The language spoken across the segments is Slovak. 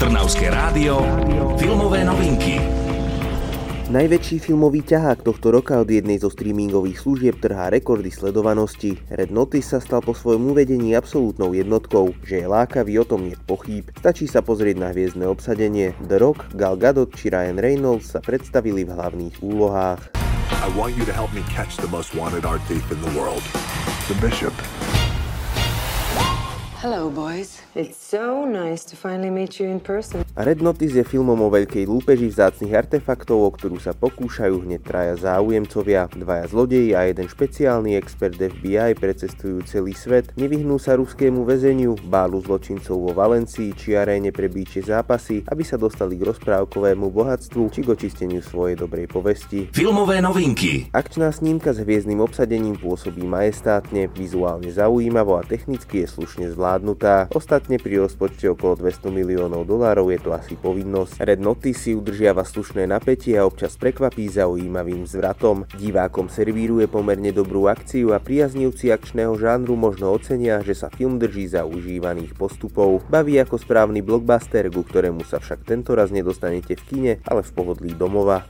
Trnavské rádio, filmové novinky. Najväčší filmový ťahák tohto roka od jednej zo streamingových služieb trhá rekordy sledovanosti. Red Notice sa stal po svojom uvedení absolútnou jednotkou, že je lákavý, o tom niet pochýb. Stačí sa pozrieť na hviezdne obsadenie. The Rock, Gal Gadot či Ryan Reynolds sa predstavili v hlavných úlohách. I want you to help me catch the most wanted art thief in the world. The Bishop. Hello boys. It's so nice to finally meet you in person. Red Notice je filmom o veľkej lúpeži vzácnych artefaktov, o ktorú sa pokúšajú hneď traja záujemcovia. Dvaja zlodeji a jeden špeciálny expert FBI precestujú celý svet, nevyhnú sa ruskému väzeniu, bálu zločincov vo Valencii či aréne pre býčie zápasy, aby sa dostali k rozprávkovému bohatstvu či k očisteniu svojej dobrej povesti. Filmové novinky. Akčná snímka s hviezdnym obsadením pôsobí majestátne, vizuálne zaujímavo a technicky je slušne zvládnutá. Ostatne pri rozpočte okolo $200 miliónov je to asi povinnosť. Red Notice si udržiava slušné napätie a občas prekvapí zaujímavým zvratom. Divákom servíruje pomerne dobrú akciu a priaznivci akčného žánru možno ocenia, že sa film drží za užívaných postupov. Baví ako správny blockbuster, ku ktorému sa však tentoraz nedostanete v kine, ale v pohodlí domova.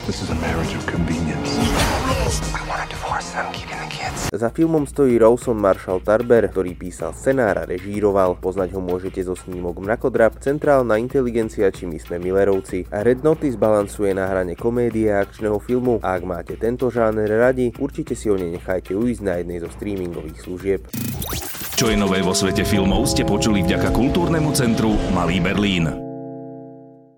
Za filmom stojí Rawson Marshall-Tarber, ktorý písal scenár a režíroval. Poznať ho môžete zo snímok Mrakodrap, Centrálna inteligencia či My sme Millerovci. Red Notice balansuje na hrane komédie a akčného filmu a ak máte tento žáner radi, určite si ho nenechajte ujsť na jednej zo streamingových služieb. Čo je nové vo svete filmov ste počuli vďaka Kultúrnemu centru Malý Berlín.